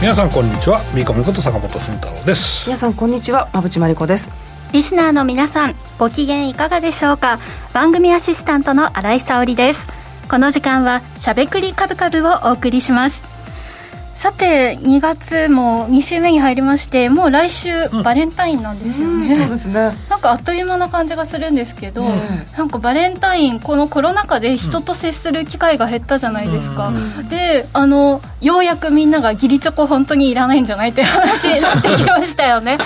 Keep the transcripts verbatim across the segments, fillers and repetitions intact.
皆さんこんにちは、三上こと坂本慎太郎です。皆さんこんにちは、馬渕真理子です。リスナーの皆さん、ご機嫌いかがでしょうか。番組アシスタントの新井沙織です。この時間はしゃべくりカブカブをお送りします。さて、にがつもに週目に入りまして、もう来週バレンタインなんですよね、うん、そうですね。なんかあっという間な感じがするんですけど、うん、なんかバレンタイン、このコロナ禍で人と接する機会が減ったじゃないですか、うん、で、あのようやくみんなが義理チョコ本当にいらないんじゃないって話になってきましたよね。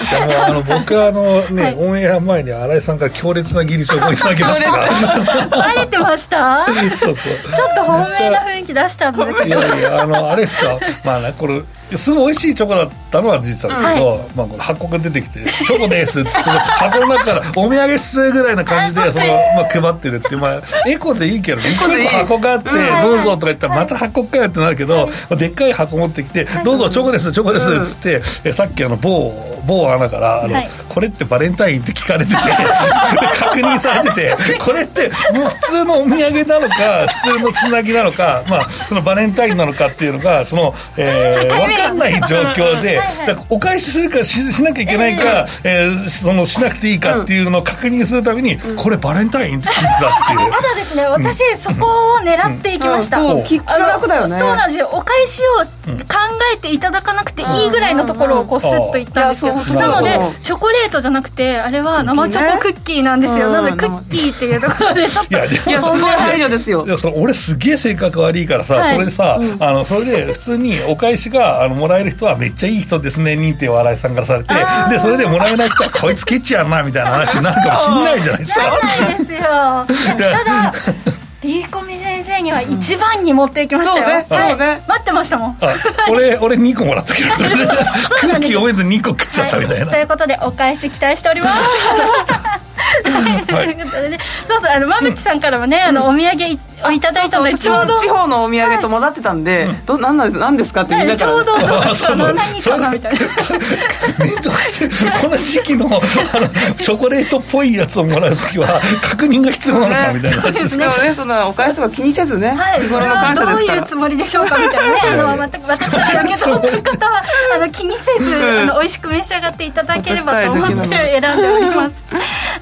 あの僕はあの、ね、はい、オンエア前に新井さんから強烈な義理チョコいただきましたからバレてましたそうそう、ちょっと本命な雰囲気出したんだけどいやいや、あのあれさ、まあこれすごい美味しいチョコだったのは事実なんですけど、はい、まあ、この箱が出てきてチョコですって箱の中からお土産っすぐらいな感じでその、まあ、配ってるっていう、まあ、エコでいいけど一個で箱があってどうぞとか言ったらまた箱かよってなるけど、でっかい箱持ってきてどうぞチョコですチョコですっつって、さっきあの某某アナからあの、はい、これってバレンタインって聞かれてて確認されてて、これってもう普通のお土産なのか普通のつなぎなのか、まあ、そのバレンタインなのかっていうのがその、えー、分かんない状況で、はいはい、だからお返しするか し, しなきゃいけないか、えーえー、そのしなくていいかっていうのを確認するために、うん、これバレンタインって聞いたっていうただですね、私、うん、そこを狙っていきました。そうなんですよ、お返しを考えていただかなくていいぐらいのところをこうスッといったんですよ。なのでチョコレートじゃなくてあれは生チョコクッキーなんですよ、ね、なのでクッキーっていうところでちょっといやでもいやそんな配慮ですよ。いやそれ俺すげえ性格悪いからさ、はい、それでさ、うん、あのそれで普通にお返しがあのもらえる人はめっちゃいい人ですね認定を新井さんからされて、でそれでもらえない人はこいつケチやんなみたいな話になるかもしんないじゃないですか。ならないですよただリーコミ先生には一番に持っていきましたよ、うん、そうね、はい、そうね、待ってましたもん俺, 俺にこもらったけど空気読めずにこ食っちゃったみたいな、はい、ということでお返し期待しておりますそうそう、あの馬渕さんからもね、うん、あのお土産いただいたので、ちょうど地方のお土産と混ざってたんで、はい、どなんなんなんですかってみんなから、ね、ちょうどどうしよう何かなみたいな面倒くせえこの時期 の, あのチョコレートっぽいやつをもらうときは確認が必要なのかみたいな話ですからね。そうですね、そんなお返しとか気にせずね、はい、日頃の感謝ですから、どういうつもりでしょうかみたいなねあのまた私たちだけと思った方はあの気にせず、うん、あの美味しく召し上がっていただければと思って選んでおります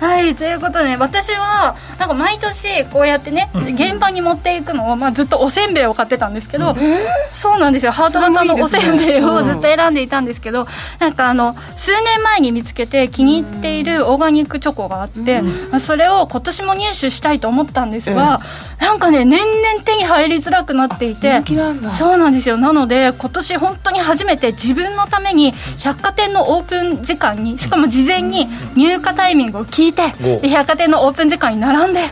はい、ということで、ね、私はなんか毎年こうやってね、うん、現場に持っていくのを、まあ、ずっとおせんべいを買ってたんですけど、えー、そうなんですよ、ハート型のおせんべいをずっと選んでいたんですけど、うん、なんかあの数年前に見つけて気に入っているオーガニックチョコがあって、うんまあ、それを今年も入手したいと思ったんですが、うん、なんかね年々手に入りづらくなっていて、人気なんだ。そうなんですよ。なので今年本当に初めて自分のために百貨店のオープン時間に、しかも事前に入荷タイミングを聞いて、うん、百貨店のオープン時間に並んで、うん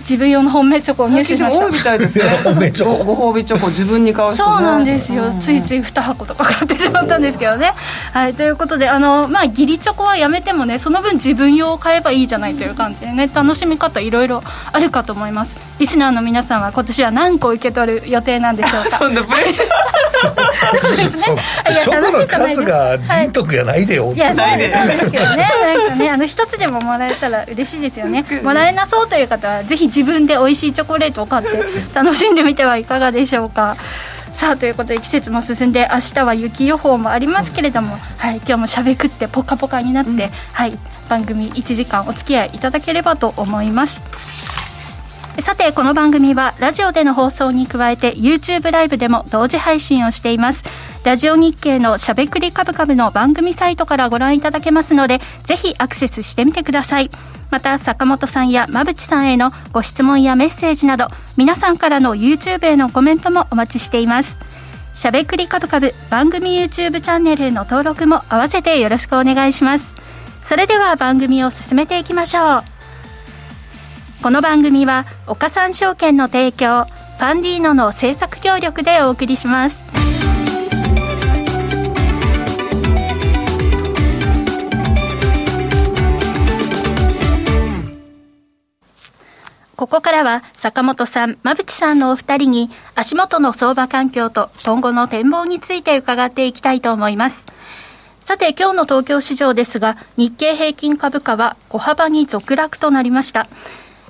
自分用の本命チョコを入手しました。多いみたいですねご褒美チョコ自分に買う人、ね、そうなんですよ、うん、ついついに箱とか買ってしまったんですけどね、はい、ということであの、まあ、義理チョコはやめてもね、その分自分用を買えばいいじゃないという感じでね、楽しみ方いろいろあるかと思います。リスナーの皆さんは今年は何個受け取る予定なんでしょうかそんなプレッシャーそうですね、いやチョコの数が人徳やないでよ、はい、いやそうですけどねなんかねあの一つでももらえたら嬉しいですよね。もらえなそうという方はぜひ自分で美味しいチョコレートを買って楽しんでみてはいかがでしょうかさあ、ということで季節も進んで、明日は雪予報もありますけれども、はい、今日もしゃべくってポカポカになって、うんはい、番組いちじかんお付き合いいただければと思います。さて、この番組はラジオでの放送に加えて YouTube ライブでも同時配信をしています。ラジオ日経のしゃべくりカブカブの番組サイトからご覧いただけますので、ぜひアクセスしてみてください。また坂本さんや馬渕さんへのご質問やメッセージなど、皆さんからの YouTube へのコメントもお待ちしています。しゃべくりカブカブ番組 YouTube チャンネルへの登録も合わせてよろしくお願いします。それでは番組を進めていきましょう。この番組は岡三証券の提供、ファンディーノの制作協力でお送りします。ここからは坂本さん、馬渕さんのお二人に足元の相場環境と今後の展望について伺っていきたいと思います。さて、今日の東京市場ですが、日経平均株価は小幅に続落となりました。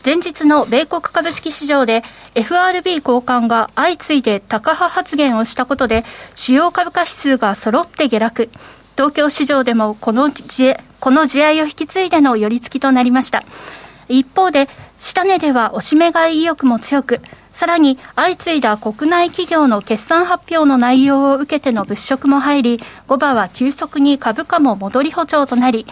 前日の米国株式市場で エフアールビー 高官が相次いでタカ派発言をしたことで主要株価指数が揃って下落、東京市場でもこの地、この地合いを引き継いでの寄り付きとなりました。一方で下値では押し目買い意欲も強く、さらに相次いだ国内企業の決算発表の内容を受けての物色も入り、後場は急速に株価も戻り歩調となり、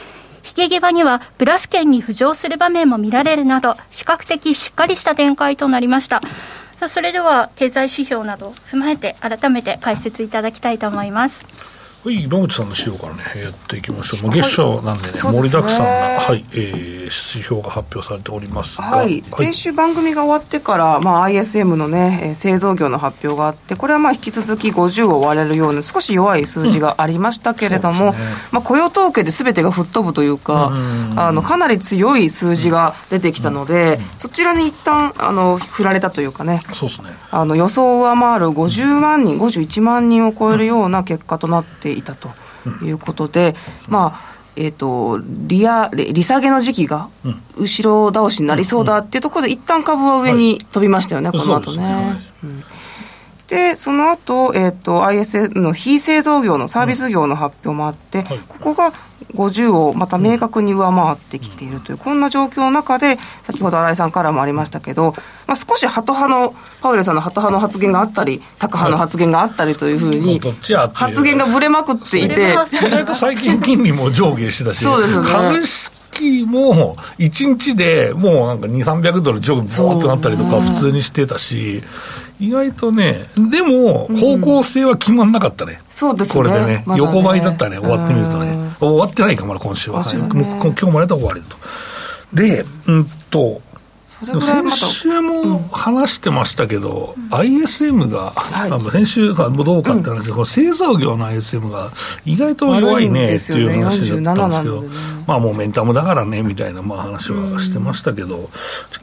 引け際にはプラス圏に浮上する場面も見られるなど、比較的しっかりした展開となりました。さあ、それでは経済指標などを踏まえて改めて解説いただきたいと思います。はい、馬渕さんの指標から、ね、やっていきましょう。もう月初なんで、ね、はい、盛りだくさんな、はいえー、指標が発表されておりますが、はい、先週番組が終わってから、まあ、アイエスエム の、ね、製造業の発表があって、これはまあ引き続きごじゅうを割れるような少し弱い数字がありましたけれども、うんねまあ、雇用統計で全てが吹っ飛ぶというか、うんあのかなり強い数字が出てきたので、うんうん、そちらに一旦あの振られたというか ね, そうですねあの予想を上回るごじゅうまんにん、うん、ごじゅういちまんにんを超えるような結果となっていたということで、うんまあえー、と 利, や利下げの時期が後ろ倒しになりそうだっていうところで、一旦株は上に飛びましたよね、はい、この後ね。 そうですね、はいうんでその後、えー、と アイエスエム の非製造業のサービス業の発表もあって、うんはい、ここがごじゅうをまた明確に上回ってきているという、こんな状況の中で、先ほど新井さんからもありましたけど、まあ、少しハト派のパウエルさんのハト派の発言があったり、タカ派の発言があったりというふうに、はい、発言がぶれまくっていて、意外と最近金利も上下してたしそうですよね、株式もういちにちでもうなんかにひゃく、さんびゃくドル上下ボーッとなったりとか普通にしてたし、意外とね、でも方向性は決まんなかったね、うん、そうですね、これでね、まだね、横ばいだったね、終わってみるとね、うん、終わってないかまだ今週は、はい、今日もらえたら終われると。で、うんと先週も話してましたけど、うん、アイエスエム が、はい、先週かどうかって話で、うん、製造業の アイエスエム が意外と弱いねっていう話だったんですけど、ね、まあもうメンタムだからねみたいなまあ話はしてましたけど、うん、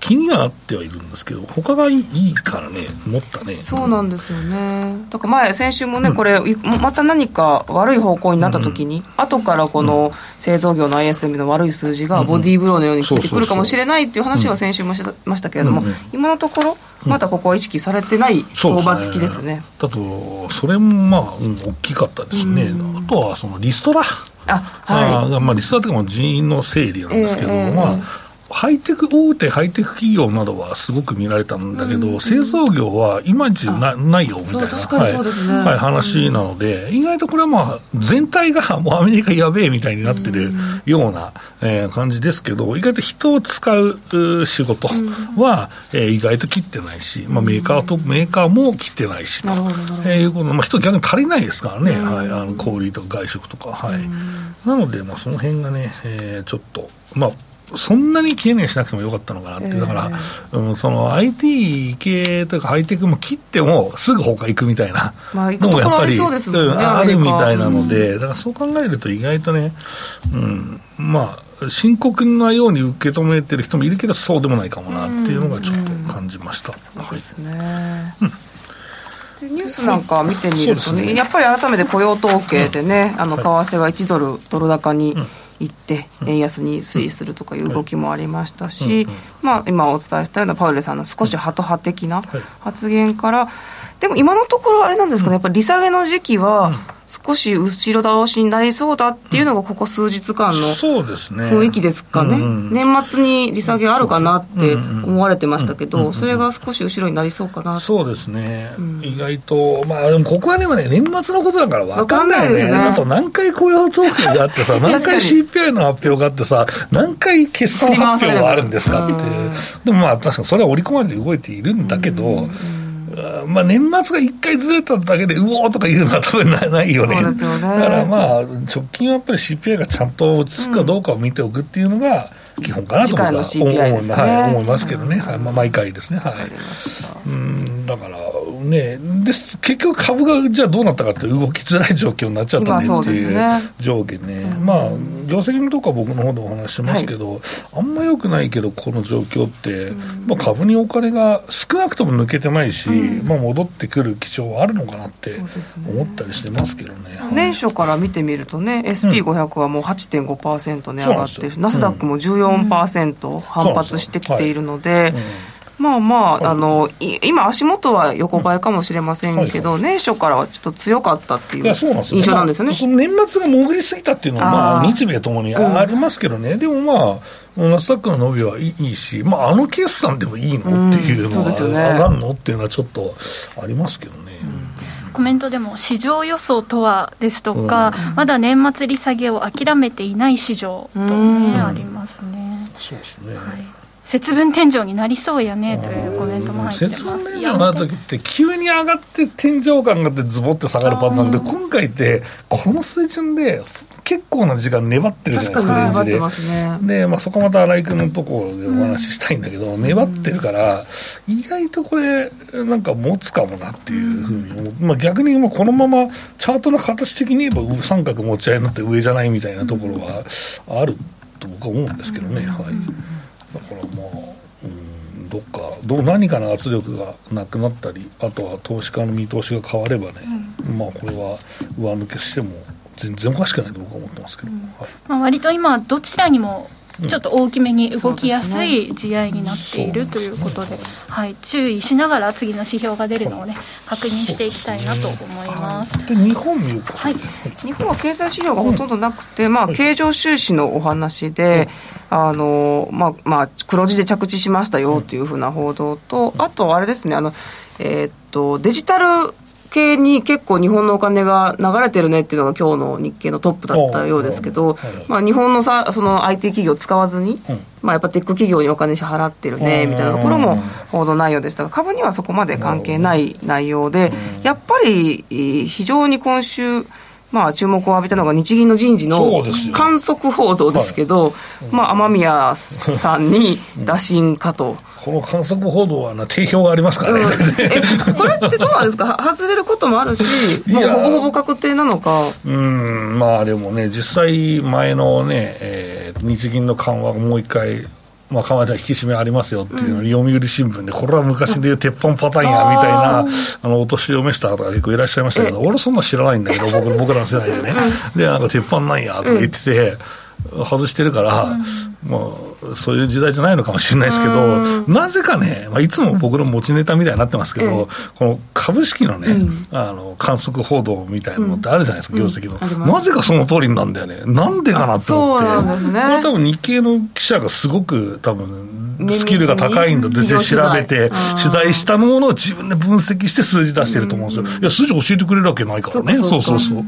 気にはなってはいるんですけど、他がいいからね、持ったね。そうなんですよね。だから前先週もね、うん、これまた何か悪い方向になった時に、うん、後からこの製造業の アイエスエム の悪い数字がボディーブローのように効いてくるかもしれないっていう話は先週もしてましたけれども、うんね、今のところまだここは意識されてない相場付きですね。だとそれもまあ、うん、大きかったですね。あとはそのリストラあ、はい、あまあリストラというかも人員の整理なんですけども、えーえー、まあハイテク大手ハイテク企業などはすごく見られたんだけど、うん、製造業はいまいち な, ないよみたいな、はいはい、話なので、うん、意外とこれはまあ全体がもうアメリカやべえみたいになってるような、うんえー、感じですけど、意外と人を使う仕事は、うんえー、意外と切ってないし、まあ、メーカーとメーカーも切ってないしと、うんえー、いうこと、まあ、人逆に足りないですからね、うんはい、あの小売とか外食とか、はいうん、なのでまあその辺がね、えー、ちょっとまあそんなに経年しなくてもよかったのかなって、えー、だから、うん、その アイティー 系というかハイテクも切ってもすぐ他行くみたいなのもやっぱりあるみたいなので、だからそう考えると意外とね、うん、まあ深刻なように受け止めてる人もいるけどそうでもないかもなっていうのがちょっと感じました。そうですね、うんニュースなんか見てみると ね,、はい、ねやっぱり改めて雇用統計でね、うん、あの為替がいちドルドル高に、うん行って円安に推移するとかいう動きもありましたし、うんうんまあ、今お伝えしたようなパウエルさんの少しハト派的な発言から、うんはい、でも今のところあれなんですかね、やっぱり利下げの時期は少し後ろ倒しになりそうだっていうのがここ数日間の雰囲気ですかね、うん、年末に利下げあるかなって思われてましたけど、それが少し後ろになりそうかな。そうですね、うん、意外とまあでもここはでもね年末のことだから分かんないよね。あと何回雇用統計があってさ何回 シーピーアイ の発表があってさ何回決算発表があるんですかっていう、でもまあ確かにそれは織り込まれて動いているんだけど、うんうんまあ、年末がいっかいずれただけでうおーとか言うのは多分ないよ ね, よね。だからまあ直近はやっぱり シーピーアイ がちゃんと落ち着くかどうかを見ておくっていうのが基本かなと僕は思いますけどね、はいまあ、毎回ですね、はい、うんだからね、で結局株がじゃあどうなったかって動きづらい状況になっちゃったねっていう上下ね、うん、まあ業績のとこは僕の方でお話しますけど、はい、あんま良くないけどこの状況って、うんまあ、株にお金が少なくとも抜けてないし、うんまあ、戻ってくる基調はあるのかなって思ったりしてますけどね、うん、年初から見てみるとね エスピーごひゃく はもう はちてんごパーセント 値上がってるし、うん、ナスダックも じゅうよんパーセント 反発してきているので、うんまあまあ、あの今足元は横ばいかもしれませんけど、うん、年初からはちょっと強かったっていう印象なんですよね。その年末が潜りすぎたっていうのはまあ日米ともにありますけどね、うん、でもまあナスダックの伸びはいいし、まあ、あの決算でもいいのっていうのは、うんそうですよね、上がるのっていうのはちょっとありますけどね、うん、コメントでも市場予想とはですとか、うん、まだ年末利下げを諦めていない市場と、ねうん、ありますね。そうですね、はい、節分天井になりそうやねというコメントも入ってます。節分天井になるときって急に上がって天井感があってズボって下がるパターンで、今回ってこの水準で結構な時間粘ってるじゃないですか。確かに粘ってますね。で、まあ、そこまた新井君のところでお話ししたいんだけど、うん、粘ってるから意外とこれなんか持つかもなっていうふうに、うんまあ、逆にもうこのままチャートの形的に言えば三角持ち合いになって上じゃないみたいなところはあると僕は思うんですけどね、うん、はい、だからまあ、うん、どっかどう何かの圧力がなくなったり、あとは投資家の見通しが変わればね、うん、まあこれは上抜けしても全然おかしくないと僕は思ってますけど、うんはいまあ、割と今どちらにもちょっと大きめに動きやすい地合いになっている、うんね、ということ で, で、ねはい、注意しながら次の指標が出るのを、ねはい、確認していきたいなと思います。で日本見るか、はい、日本は経済指標がほとんどなくて、うんまあ、経常収支のお話で、うんあのまあまあ、黒字で着地しましたよというふうな報道と、うん、あとあれですねあの、えー、っとデジタル系に結構日本のお金が流れてるねっていうのが今日の日経のトップだったようですけど、まあ、日本 の, さその アイティー 企業を使わずに、うんまあ、やっぱテック企業にお金支払ってるねみたいなところも報道内容でしたが、株にはそこまで関係ない内容で、やっぱり非常に今週まあ、注目を浴びたのが日銀の人事の観測報道ですけど、はいまあ、雨宮さんに打診かと、うん、この観測報道はな定評がありますからね、うん、えこれってどうなんですか外れることもあるしもうほぼほぼ確定なのかうん、まあ、でもね実際前の、ねえー、日銀の緩和がもう一回まあ、緩和では引き締めありますよっていうのを読売新聞で、これは昔でいう鉄板パターンやみたいな、あのお年を召した方が結構いらっしゃいましたけど、俺そんな知らないんだけど、僕, 僕らの世代でね、でなんか鉄板なんやとか言ってて外してるから、まあそういう時代じゃないのかもしれないですけど、なぜかね、まあいつも僕の持ちネタみたいになってますけど、この株式のね、あの観測報道みたいなのってあるじゃないですか業績の、なぜかその通りなんだよね、なんでかなって思って、これは多分日経の記者がすごく多分。スキルが高いんだって調べて取材したものを自分で分析して数字出してると思うんですよ。いや数字教えてくれるわけないからね。そうそうそう。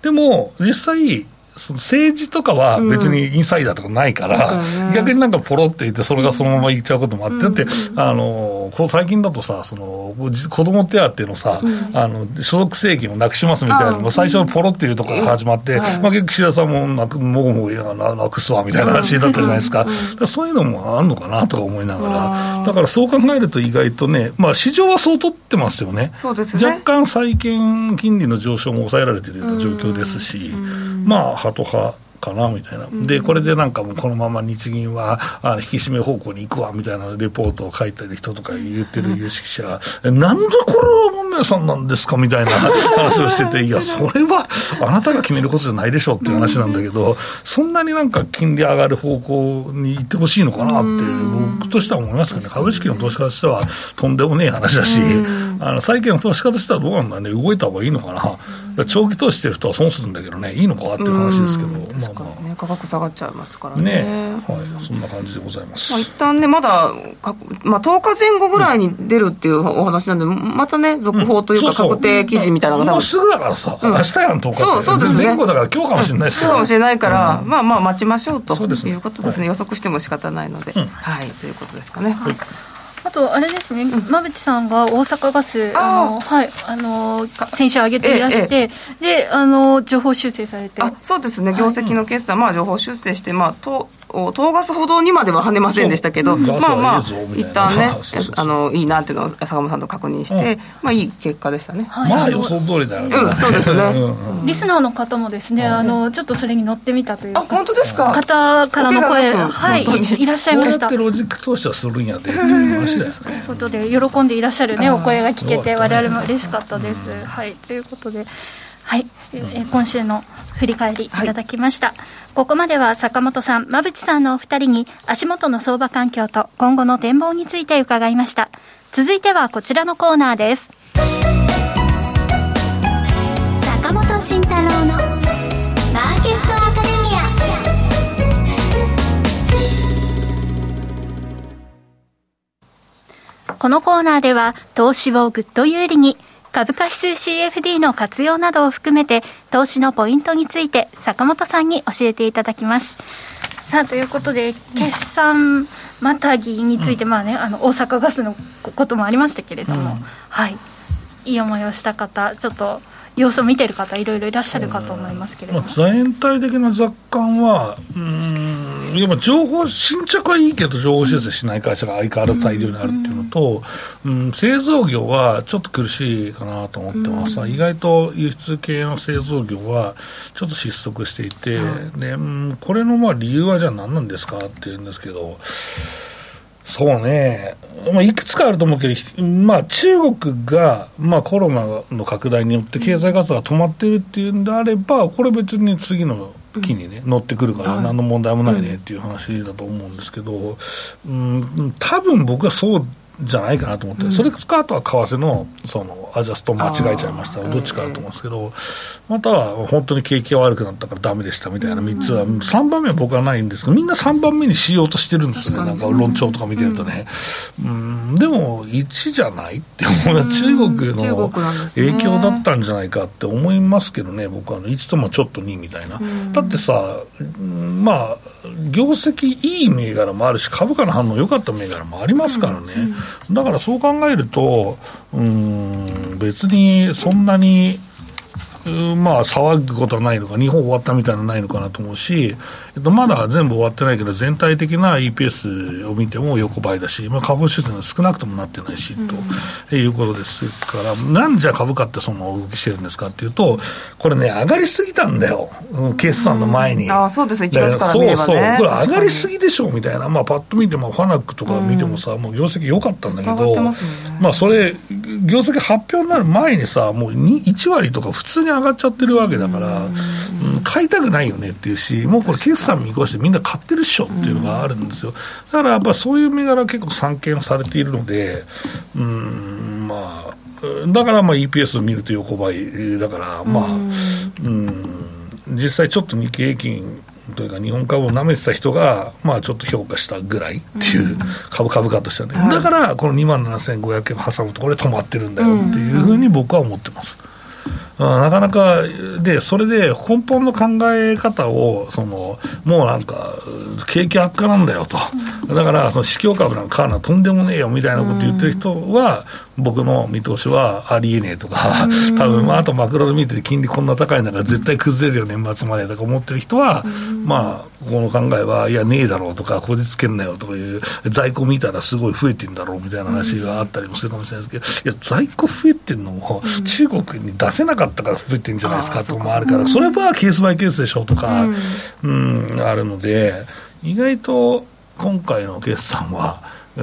でも実際その政治とかは別にインサイダーとかないから、うん、逆になんかポロって言ってそれがそのまま言っちゃうこともあって、うん、だってあのこう最近だとさその子ども手当のさ、うん、あの所得制限をなくしますみたいなのも最初のポロっていうところから始まって、うんまあ、結局岸田さんもなくもごもごいやななくすわみたいな話だったじゃないですか、うんうん、だからそういうのもあるのかなとか思いながら、うん、だからそう考えると意外とね、まあ、市場はそう取ってますよね。そうですね。若干債券金利の上昇も抑えられているような状況ですし、うんうん、まあ派と派かなみたいな、うん、でこれでなんかもうこのまま日銀はあ引き締め方向に行くわみたいなレポートを書いたり人とか言ってる有識者が、うん、なんでこれは雨宮さんなんですかみたいな話をしてていやそれはあなたが決めることじゃないでしょっていう話なんだけど、うん、そんなになんか金利上がる方向に行ってほしいのかなって僕としては思いますけどね。株式の投資家としてはとんでもねえ話だし、うん、あの債券の投資家としてはどうなんだね動いた方がいいのかな。長期投資してる人は損するんだけどねいいのかっていう話ですけど、確かにね、まあまあ、価格下がっちゃいますから ね, ね、はい、そんな感じでございます、まあ、一旦ねまだ、まあ、とおかぜんごぐらいに出るっていうお話なんで、うん、またね続報というか、うん、そうそう確定記事みたいなのがもうすぐだからさ、うん、明日やんとおかってそうそうです、ね、前後だから今日かもしれないですよ、うん、そうかもしれないから、うん、まあまあ待ちましょうということですね、はい、予測しても仕方ないので、うん、はいということですかね、はい。あとあれですね、うん、馬渕さんが大阪ガスああの、はい、あの先週上げていらして、であの情報修正されて、あそうですね、業績の決算、はいまあ、情報修正して、まあ、とを唐ガスほどにまでは跳ねませんでしたけど、まあまあ一旦ね、あのいいなっていうのを坂本さんと確認して、うん、まあいい結果でしたね。はい、まあ予想通りだよね。うん、そうですね。うん、リスナーの方もですね、あのちょっとそれに乗ってみたという、あ、本当ですか、方からの声、はい、いらっしゃいました。こうやってロジック投資はするんやでっていう話だよね。ということで喜んでいらっしゃるねお声が聞けて我々も嬉しかったです。うん、はい、ということで。はい、えー、今週の振り返りいただきました。はい、ここまでは坂本さん、馬淵さんのお二人に足元の相場環境と今後の展望について伺いました。続いてはこちらのコーナーです。坂本慎太郎のマーケットアカデミア。このコーナーでは投資をグッド有利に、株価指数 シーエフディー の活用などを含めて投資のポイントについて坂本さんに教えていただきます。さあ、ということで決算またぎについて、まあね、あの大阪ガスのこともありましたけれども、うん、はい、いい思いをした方、ちょっと様子を見ている方いろいろいらっしゃるかと思いますけれども、まあ、全体的な雑感はうーん、いや、情報新着はいいけど情報修正しない会社が相変わらず大量にあるっていうのと、うんうん、製造業はちょっと苦しいかなと思ってます、うん、意外と輸出系の製造業はちょっと失速していて、うんでうん、これのまあ理由はじゃあ何なんですかっていうんですけど、そうね、まあ、いくつかあると思うけど、まあ、中国が、まあ、コロナの拡大によって経済活動が止まっているっていうんであれば、これ別に次の期に、ね、乗ってくるから何の問題もないねっていう話だと思うんですけど、うん、多分僕はそうじゃないかなと思って、うん、それかあとは為替 の, そのアジャスト間違えちゃいましたどっちかだと思うんですけど、または本当に景気が悪くなったからダメでしたみたいなみっつは、うん、さんばんめは僕はないんですけど、みんなさんばんめにしようとしてるんですね。なんか論調とか見てるとね、うんうん、でもいちじゃないって思うのは中国の影響だったんじゃないかって思いますけどね。僕は1ともちょっとにみたいな、うん、だってさ、まあ業績いい銘柄もあるし株価の反応良かった銘柄もありますからね、うんうん、だからそう考えると、うーん、別にそんなに、まあ、騒ぐことはないのか、日本終わったみたいなのないのかなと思うし、えっと、まだ全部終わってないけど全体的な イーピーエス を見ても横ばいだし、まあ、株主数が少なくともなってないし、うん、ということですから、なんじゃ株価ってその動きしてるんですかっていうと、これね、上がりすぎたんだよ、決算の前に、うん、あ、そうですね、いちがつから見ればね、そうそう、これ上がりすぎでしょみたいな、まあ、パッと見てもファナックとか見てもさ、うん、もう業績良かったんだけど、ね、まあ、それ業績発表になる前にさ、もういちわりとか普通に上がっちゃってるわけだから、うん、買いたくないよねっていうし、もうこれ決算見越してみんな買ってるっしょっていうのがあるんですよ。だからやっぱそういう銘柄結構散見されているので、うーん、まあだからまあ イーピーエス を見ると横ばいだから、まあ、うん、うん、実際ちょっと日経平均というか日本株を舐めてた人が、まあ、ちょっと評価したぐらいっていう、うん、株株価としてはね、はい、だからこのにまんななせんごひゃくえん挟むところで止まってるんだよっていうふうに僕は思ってます。なかなかで、それで根本の考え方を、そのもうなんか景気悪化なんだよと、だからその市況株なんか買うのはとんでもねえよみたいなこと言ってる人は、僕の見通しはありえねえとか、多分あとマクロで見てて金利こんな高い中絶対崩れるよ年末までとか思ってる人は、まあここの考えはいやねえだろうとか、こじつけんなよとかいう、在庫見たらすごい増えてんだろうみたいな話があったりもするかもしれないですけど、いや在庫増えてんのも中国に出せなかっただから増えてんじゃないですかとかもあるから、それはケースバイケースでしょうとか、うん、うん、あるので、意外と今回の決算は、う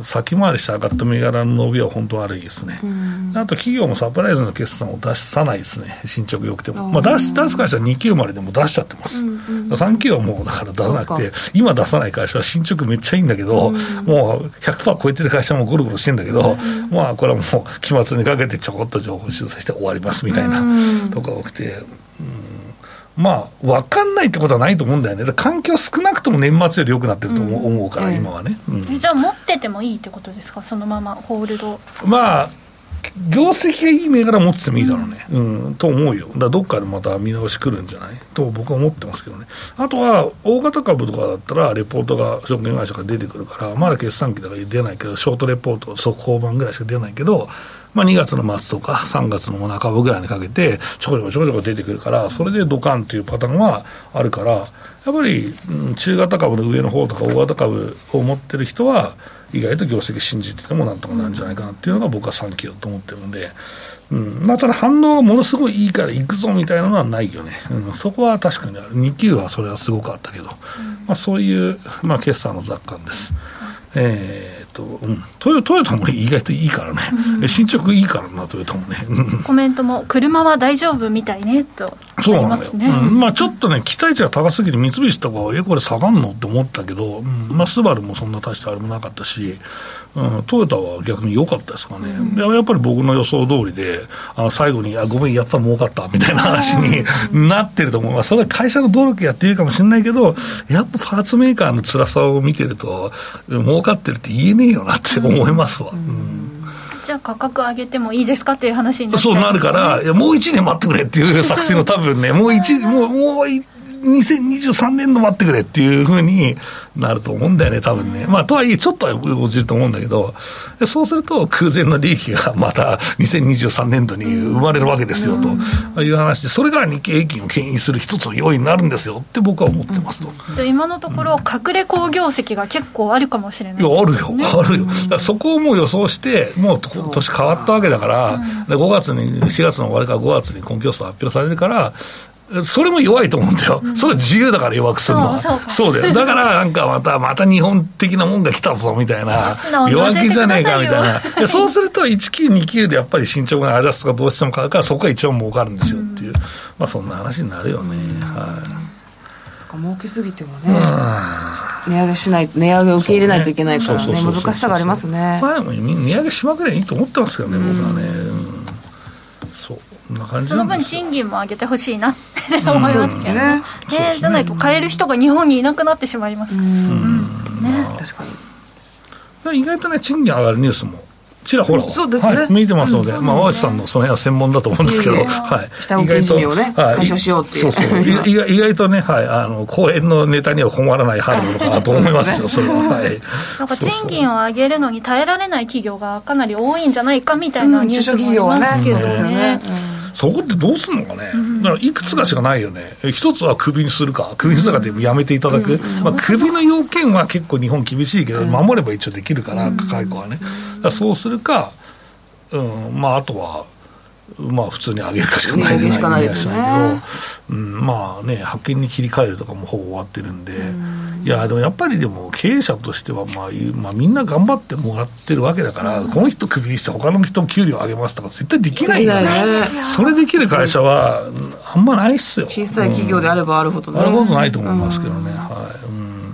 ん、先回りして上がった銘柄の伸びは本当悪いですね、うん、あと企業もサプライズの決算を出さないですね、進捗良くても、まあ、出す会社はに級まででも出しちゃってます、うんうん、さんきゅうはもうだから出さなくて、今出さない会社は進捗めっちゃいいんだけど、うん、もう ひゃくパーセント 超えてる会社もゴロゴロしてるんだけど、うん、まあこれはもう期末にかけてちょこっと情報修正して終わりますみたいなとか多くて、うん、まあ、分かんないってことはないと思うんだよね。だから環境少なくとも年末より良くなってると思 う,、うん、思うから今はね、うん、じゃあ持っててもいいってことですか、そのままホールド。まあ業績がいい銘柄持っててもいいだろうね、うんうん、と思うよ。だからどっかでまた見直し来るんじゃないと僕は思ってますけどね。あとは大型株とかだったらレポートが証券会社から出てくるから、まだ決算期だから出ないけど、ショートレポート速報版ぐらいしか出ないけど、まあ、にがつの末とかさんがつの半ばぐらいにかけてちょこちょこちょこちょこ出てくるから、それでドカンというパターンはあるから、やっぱり中型株の上の方とか大型株を持ってる人は意外と業績信じててもなんとかなるんじゃないかなっていうのが僕はさんきだと思ってるので、うんまあ、ただ反応がものすごいいいから行くぞみたいなのはないよね、うん、そこは確かにある。に級はそれはすごくあったけど、うんまあ、そういう、まあ、決算の雑感です。えーとうん、トヨ、トヨタも意外といいからね、うん、進捗いいからなトヨタもねコメントも車は大丈夫みたいねとそうなのよ、うんまあ、ちょっとね期待値が高すぎて三菱とかえこれ下がんのって思ったけど、うんまあ、スバルもそんな大したあれもなかったし、うん、トヨタは逆に良かったですかね、うん、やっぱり僕の予想通りであの最後にあごめんやっぱ儲かったみたいな話になってると思う、まあ、それは会社の努力やっていうかもしれないけど、やっぱパーツメーカーの辛さを見てるともう儲かってるって言えねえよなって思いますわ、うんうん、じゃあ価格上げてもいいですかっていう話になっちゃう、ね、そうなるから、いやもういちねん待ってくれっていう作戦を多分ねもういち もう、もうにせんにじゅうさんねん度待ってくれっていう風になると思うんだよね多分ね、まあ、とはいえちょっとは落ちると思うんだけど、そうすると空前の利益がまたにせんにじゅうさんねん度に生まれるわけですよという話で、それが日経平均を牽引する一つの要因になるんですよって僕は思ってますと、うん、じゃあ今のところ隠れ好業績が結構あるかもしれない、ね、いやあるよあるよ、だからそこをもう予想してもう年変わったわけだから、うん、でごがつにしがつの終わりからごがつに根拠予想発表されるから、それも弱いと思うんだよ、うん、それは自由だから弱くするのはそう、そう、そうだよ、だからなんかまたまた日本的なもんが来たぞみたいな弱気じゃねえかみたいなでそうするといち級に級でやっぱり身長がアジャストがどうしても変わるから、そこが一応儲かるんですよっていう、うんまあ、そんな話になるよね、うんはい、そか儲けすぎてもね、うん、値上げしない値上げを受け入れないといけないからね、難しさがありますね。まあ、でも値上げしまくればいいと思ってますけどね、うん、僕はね、うんその分賃金も上げてほしいなって思いますけどね、うん、ねじゃないと買える人が日本にいなくなってしまいます、うんうんねまあ、確かに意外とね賃金上がるニュースもちらほら、うんそうですねはい、見えてますので、うんまあ、淡路さんのその辺は専門だと思うんですけど、はい、下請け事業をね解消しようっていうそうそう意外とね、はい、あの公演のネタには困らないハードルかなと思いますよそれは、はい、なんか賃金を上げるのに耐えられない企業がかなり多いんじゃないかみたいなニュースもありますけどね、うんそこってどうするのかね、うん、だからいくつかしかないよね、うん、一つはクビにするかクビにするかでやめていただく、うんまあ、クビの要件は結構日本厳しいけど、うん、守れば一応できるから解雇はね、うん、だそうするか、うんまあ、あとは、まあ、普通に上げるかしかない、ね、上げしかないですね、うん、まあね派遣に切り替えるとかもほぼ終わってるんで、うん、いやでもやっぱりでも経営者としては、まあまあ、みんな頑張ってもらってるわけだから、うん、この人クビにして他の人給料上げますとか絶対できないよね、うん、それできる会社はあんまないっすよ、小さい企業であればあるほどね、うん、あるほどないと思いますけどね、うんはいうん、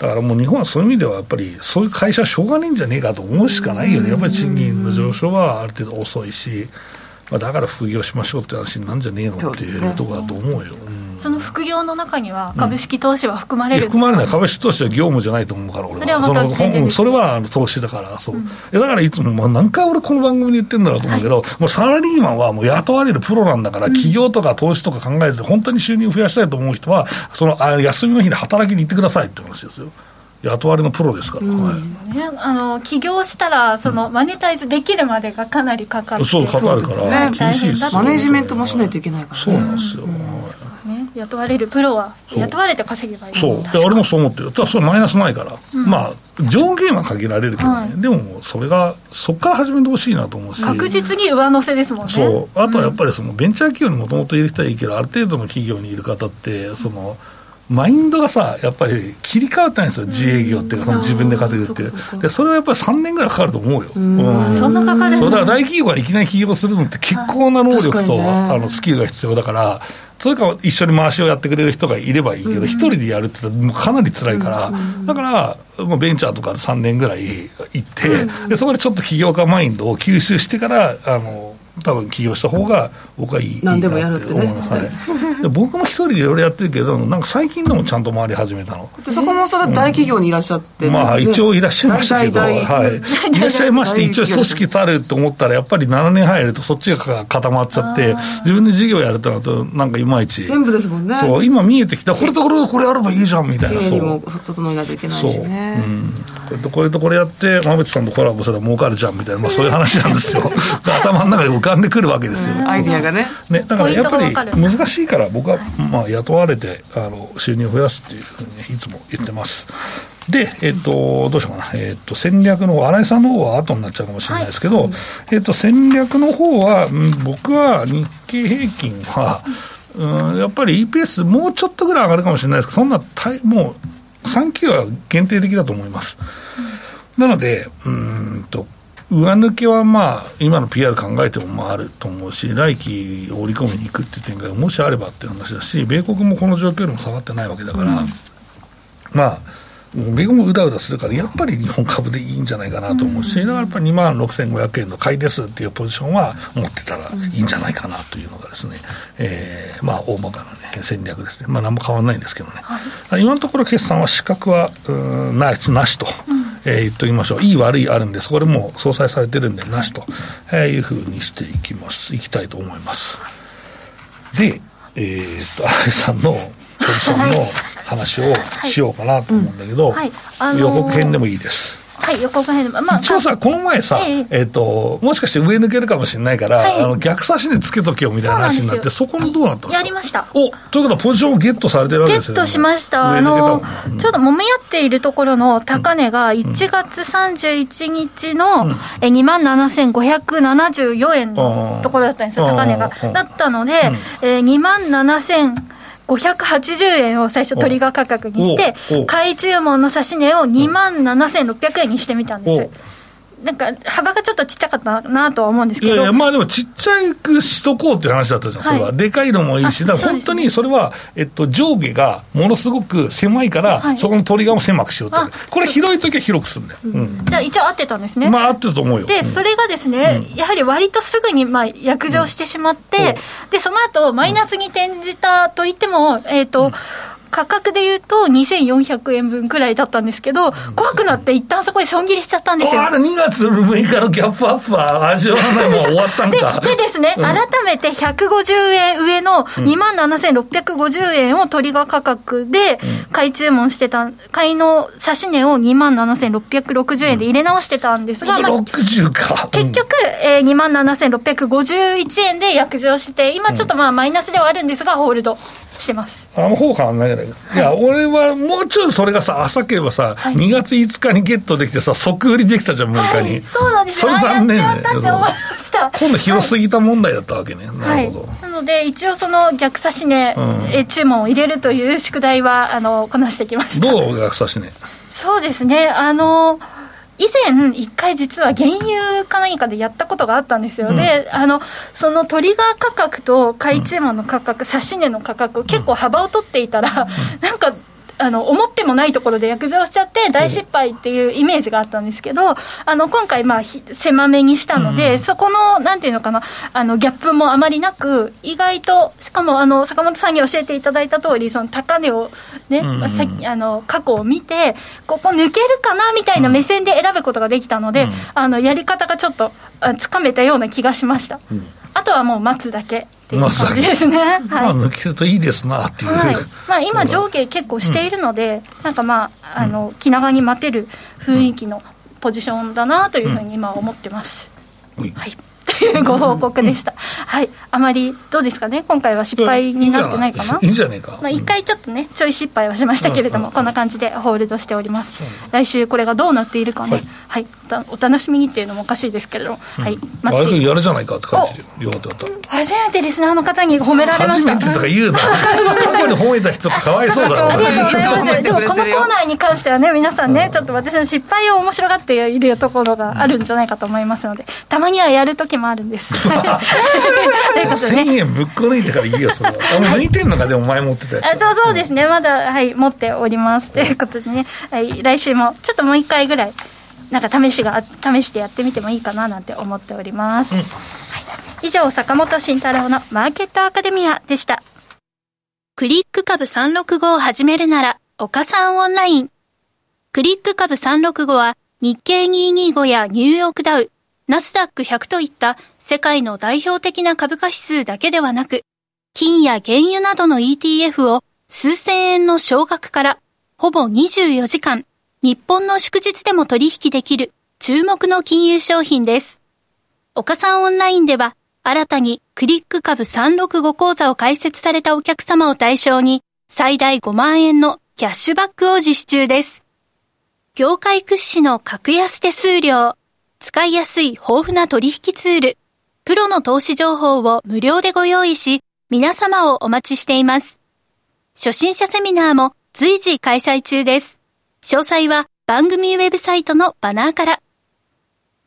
だからもう日本はそういう意味ではやっぱりそういう会社はしょうがないんじゃねえかと思うしかないよね、やっぱり賃金の上昇はある程度遅いし、だから副業しましょうって話なんじゃねえのっていうところだと思うよ、うん、その副業の中には株式投資は含まれる、うん、含まれない、株式投資は業務じゃないと思うから俺はそれはまた別で、それは投資だからそう、うん、だからいつも、まあ、何回俺この番組で言ってるんだろうと思うけど、はい、もうサラリーマンはもう雇われるプロなんだから、うん、企業とか投資とか考えず本当に収入を増やしたいと思う人はその休みの日で働きに行ってくださいって話ですよ、雇われのプロですから、うんはいね、あの起業したらその、うん、マネタイズできるまでがかなりかかる、そうかかるから厳しいです、マネジメントもしないといけないから、ね、そうなんですよ、うんね、雇われるプロは雇われて稼げばいい、そうで俺もそう思ってる、ただそれマイナスないから、うん、まあ上限は限られるけどね、はい、でも、もそれがそこから始めてほしいなと思うし、確実に上乗せですもんね、そうあとはやっぱりそのベンチャー企業にもともと入れたらいいけど、ある程度の企業にいる方ってその、うんマインドがさやっぱり切り替わったんですよ、自営業っていうかその自分で稼ぐっていう、うん、でそれはやっぱりさんねんぐらいかかると思うよ、うんうん、そんなかかる、そうだから大企業がいきなり起業するのって結構な能力と、ね、あのスキルが必要だから、それか一緒に回しをやってくれる人がいればいいけど、一、うん、人でやるって言ったらかなり辛いから、うん、だから、まあ、ベンチャーとかさんねんぐらい行って、うん、でそこでちょっと起業家マインドを吸収してから、あの多分起業した方が僕はいいなって思います。僕も一人でいろいろやってるけど、なんか最近でもちゃんと回り始めたの。そこもそれは大企業にいらっしゃって、うん、まあ一応いらっしゃいましたけど、はい、いらっしゃいまして、一応組織たると思ったらやっぱりななねん入るとそっちが固まっちゃって、自分で事業やるとなるとなんかいまいち全部ですもんね。そう今見えてきたこれとこれとこれあればいいじゃんみたいな。経営にも整えないといけないしね。そう、うん、とこれとこれやって馬渕さんとコラボしたら儲かるじゃんみたいな、まあ、そういう話なんですよ頭の中で浮かんでくるわけですよ、うん、アイディアが ね, ねだからやっぱり難しいから僕はまあ雇われてあの収入を増やすっていうふうにいつも言ってます。で、えっと、どうしようかな、えっと、戦略の方、新井さんの方は後になっちゃうかもしれないですけど、はい、えっと、戦略の方は、僕は日経平均は、うん、やっぱり イーピーエス もうちょっとぐらい上がるかもしれないですけど、そんなもうさんきゅうは限定的だと思います。なので、うーんと、上抜けはまあ今の ピーアール 考えてもまああると思うし、来期を織り込みに行くっていう展開がもしあればっていう話だし、米国もこの状況よりも下がってないわけだから、うん、まあ、米国もうだうだするからやっぱり日本株でいいんじゃないかなと思うし、だからやっぱりにまんろくせんごひゃくえんの買いですっていうポジションは持ってたらいいんじゃないかなというのがですね、えー、まあ大まかな、ね、戦略ですね。まあ何も変わらないんですけどね、はい、今のところ決算は資格はなし、なしと、うんえー、言っておきましょう。いい悪いあるんです。これもう相殺されてるんでなしと、えー、いうふうにしていきますいきたいと思います。で、えー、っと荒井さんのポジションの、はい話をしようかなと思うんだけど、はいうんはいあのー、予告編でもいいです。はい予告編でも、まあ、一応さこの前さ、えーえー、ともしかして上抜けるかもしれないから、はい、あの逆差しでつけとけよみたいな話になって そ, なそこのどうなったんですか。やりました。おということはポジションをゲットされてるわけですよね。ゲットしました。あの、うん、ちょうど揉め合っているところの高値がいちがつさんじゅういちにちの、うん、えにまんななせんごひゃくななじゅうよんえんのところだったんですよ、うん、高値がだったので、うんえー、にまんななせんごひゃくはちじゅうえんを最初トリガー価格にして買い注文の差し値を にまんななせんろっぴゃくえんにしてみたんです。なんか幅がちょっとちっちゃかったなとは思うんですけど、いやいやまあでもちっちゃくしとこうっていう話だったじゃん、はい、それはでかいのもいいし、だから本当にそれはえっと上下がものすごく狭いから、はい、そこのトリガーも狭くしようと、これ広いときは広くするんだよ、うんうん、じゃあ一応合ってたんですね。まあ合ってると思うよ。で、うん、それがですね、うん、やはり割とすぐにまあ約定してしまって、うん、でその後マイナスに転じたといっても、うん、えっと、うん価格で言うとにせんよんひゃくえんぶんくらいだったんですけど、怖くなって一旦そこで損切りしちゃったんですよ。あれにがつむいかのギャップアップは味わわないもん終わったんかで, でですね、うん、改めてひゃくごじゅうえん上の にまんななせんろっぴゃくごじゅうえんをトリガー価格で買い注文してた、買いの差し値を にまんななせんろっぴゃくろくじゅうえんで入れ直してたんですが、うんまあ、ろくじゅうか、うん、結局、えー、にまんななせんろっぴゃくごじゅういちえんで約定して今ちょっとまあマイナスではあるんですがホールドしてます。あの方変わんないね。いや、はい、俺はもうちょっとそれがさ浅ければさ、はい、にがついつかにゲットできてさ即売りできたじゃんむいかに、はい、そうなんです。それ残念ね。今度広すぎた問題だったわけね、はい、なるほど、はい、なので一応その逆差し値、うん、注文を入れるという宿題はあのこなしてきました。どう逆差し値、そうですね、あの以前一回実は原油か何かでやったことがあったんですよ、うん、であのそのトリガー価格と買い注文の価格、差し値の価格結構幅を取っていたら、うん、なんかあの思ってもないところで約定しちゃって大失敗っていうイメージがあったんですけど、あの今回まあ狭めにしたので、うん、そこのなんていうのかな、あのギャップもあまりなく意外と、しかもあの坂本さんに教えていただいた通りその高値をね、うん、さあの過去を見てここ抜けるかなみたいな目線で選ぶことができたので、うん、あのやり方がちょっとつかめたような気がしました、うん、あとはもう待つだけまあ、ですね、はい、まあ抜けるといいですなっていう、はい、まあ、今上下結構しているので、うん、なんかまああの気長に待てる雰囲気のポジションだなというふうに今思ってます、うんうん、はいというご報告でした、うん、はい、あまりどうですかね今回は失敗になってないかな、いいんじゃないか、まあ、いっかいちょっとねちょい失敗はしましたけれども、うんうん、こんな感じでホールドしております、うん、来週これがどうなっているかね、はいはい、お楽しみにっていうのもおかしいですけれども、うん、はい、待ってあれやるじゃないかって感じでよかった。初めてリスナーの方に褒められました。初めてとか言うな過去に褒めた人かわいそうだろうありがとうございますでもこのコーナーに関してはね皆さんね、うん、ちょっと私の失敗を面白がっているところがあるんじゃないかと思いますので、たまにはやるときももあるんですせんえんぶっこ抜いてからいいよそれ抜いてんのかでも前持ってたやつあそうそうですね、うん、まだ、はい、持っておりますということでね、はい、来週もちょっともういっかいぐらいなんか 試しが試してやってみてもいいかななんて思っております、うん、はい、以上坂本慎太郎のマーケットアカデミアでした。クリック株さんろくごを始めるなら岡三オンライン。クリック株さんろくごは日経にひゃくにじゅうごやニューヨークダウナスダックひゃくといった世界の代表的な株価指数だけではなく、金や原油などの イーティーエフ を数千円の少額からほぼにじゅうよじかん日本の祝日でも取引できる注目の金融商品です。岡三オンラインでは新たにクリック株さんろくご口座を開設されたお客様を対象に最大ごまんえんのキャッシュバックを実施中です。業界屈指の格安手数料、使いやすい豊富な取引ツール、プロの投資情報を無料でご用意し、皆様をお待ちしています。初心者セミナーも随時開催中です。詳細は番組ウェブサイトのバナーから。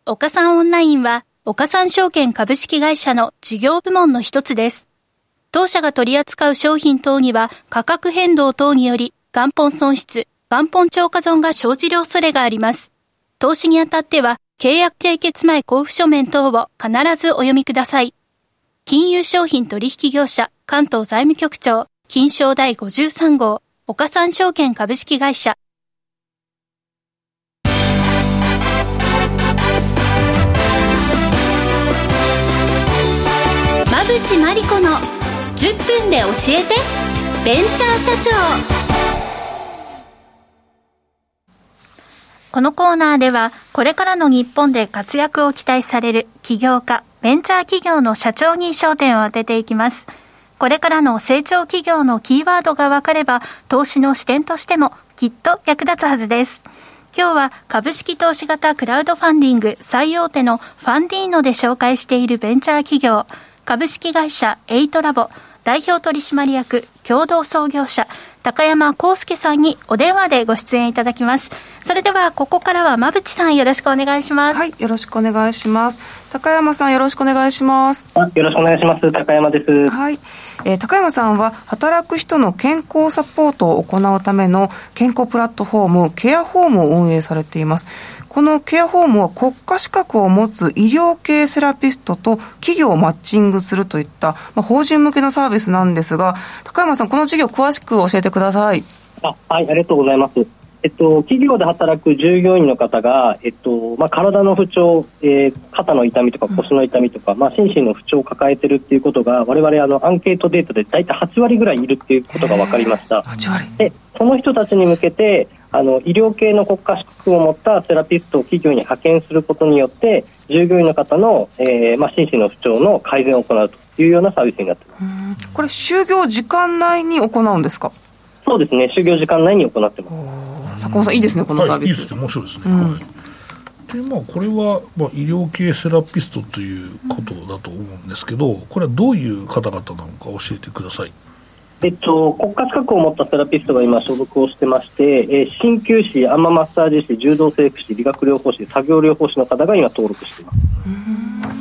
岡三オンラインは岡三証券株式会社の事業部門の一つです。当社が取り扱う商品等には価格変動等により元本損失、元本超過損が生じる恐れがあります。投資にあたっては契約締結前交付書面等を必ずお読みください。金融商品取引業者関東財務局長金商だいごじゅうさんごう岡三証券株式会社。馬渕磨理子のじゅっぷんで教えてベンチャー社長。このコーナーではこれからの日本で活躍を期待される起業家ベンチャー企業の社長に焦点を当てていきます。これからの成長企業のキーワードが分かれば投資の視点としてもきっと役立つはずです。今日は株式投資型クラウドファンディング最大手のファンディーノで紹介しているベンチャー企業株式会社エイトラボ代表取締役共同創業者高山康介さんにお電話でご出演いただきます。それではここからは馬渕さんよろしくお願いします。はい、よろしくお願いします。高山さんよろしくお願いします。あ、よろしくお願いします。高山です。はい、えー、高山さんは働く人の健康サポートを行うための健康プラットフォームケアホームを運営されています。このケアホームは国家資格を持つ医療系セラピストと企業をマッチングするといった、まあ、法人向けのサービスなんですが、高山さんこの事業詳しく教えてください。あ、はい、ありがとうございます。えっと、企業で働く従業員の方が、えっとまあ、体の不調、えー、肩の痛みとか腰の痛みとか、うんまあ、心身の不調を抱えているということが我々あのアンケートデータで大体はちわりぐらいいるということが分かりました。はちわりでその人たちに向けてあの医療系の国家資格を持ったセラピストを企業に派遣することによって従業員の方の、えーまあ、心身の不調の改善を行うというようなサービスになっています。これ就業時間内に行うんですか？そうですね、就業時間内に行っています。坂本さんいいですねこのサービス、はい、いいですね、面白いですね、うんはいでまあ、これは、まあ、医療系セラピストということだと思うんですけど、うん、これはどういう方々なのか教えてください。えっと、国家資格を持ったセラピストが今所属をしてまして、えー、鍼灸師、アママッサージ師、柔道整復師、理学療法士、作業療法士の方が今登録しています。うん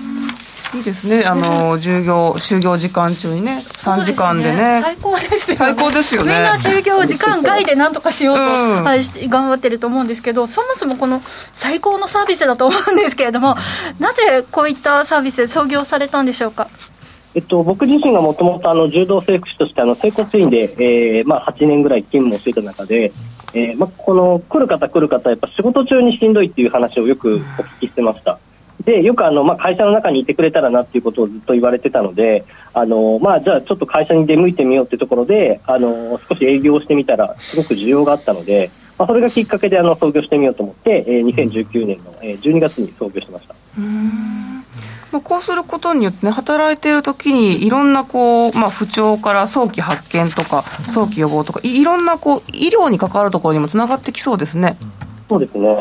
いいですね、あの従業就業時間中にねさんじかんで ね, でね最高ですよ ね, 最高ですよねみんな就業時間外で何とかしようと、うん、頑張ってると思うんですけど、そもそもこの最高のサービスだと思うんですけれども、なぜこういったサービス創業されたんでしょうか？えっと、僕自身がもともと柔道整復師としてあの整骨院で、えーまあ、はちねんぐらい勤務をしていた中で、えーまあ、この来る方来る方やっぱ仕事中にしんどいっていう話をよくお聞きしてました。でよくあの、まあ、会社の中にいてくれたらなっていうことをずっと言われてたのであの、まあ、じゃあちょっと会社に出向いてみようってところであの少し営業をしてみたらすごく需要があったので、まあ、それがきっかけであの創業してみようと思って、えー、にせんじゅうきゅうねんのじゅうにがつに創業しました。うーんこうすることによって、ね、働いているときにいろんなこう、まあ、不調から早期発見とか早期予防とか い, いろんなこう医療に関わるところにもつながってきそうですね。そうですね。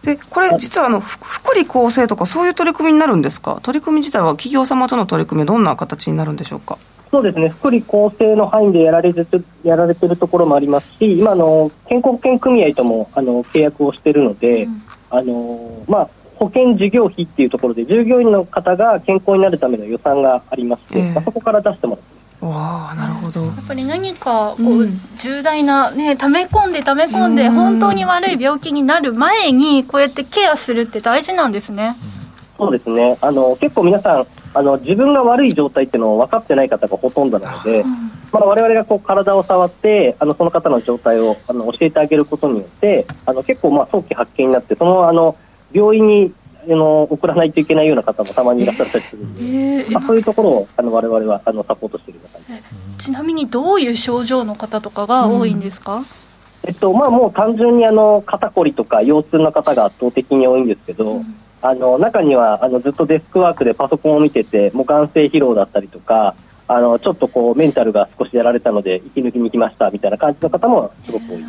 でこれ実はあの福利厚生とかそういう取り組みになるんですか？取り組み自体は企業様との取り組みはどんな形になるんでしょうか？そうですね、福利厚生の範囲でやられてやられてるところもありますし、今の健康保険組合ともあの契約をしているので、うん、あのまあ保険事業費っていうところで従業員の方が健康になるための予算がありまして、えーまあ、そこから出してもらってます。わあ、なるほど。やっぱり何かこう、うん、重大なね溜め込んで溜め込んで本当に悪い病気になる前にこうやってケアするって大事なんですね。そうですね、あの結構皆さんあの自分が悪い状態っていうのを分かってない方がほとんどなので、うんまあ、我々がこう体を触ってあのその方の状態をあの教えてあげることによってあの結構まあ早期発見になってそのあの病院にあの送らないといけないような方もたまにいらっしゃったりするので、えーまあ、そういうところをあの我々はあのサポートしているような感じ。ちなみにどういう症状の方とかが多いんですか？うんえっとまあ、もう単純にあの肩こりとか腰痛の方が圧倒的に多いんですけど、うん、あの中にはあのずっとデスクワークでパソコンを見ててもう眼性疲労だったりとか、あのちょっとこうメンタルが少しやられたので息抜きに来ましたみたいな感じの方もすごく多いです。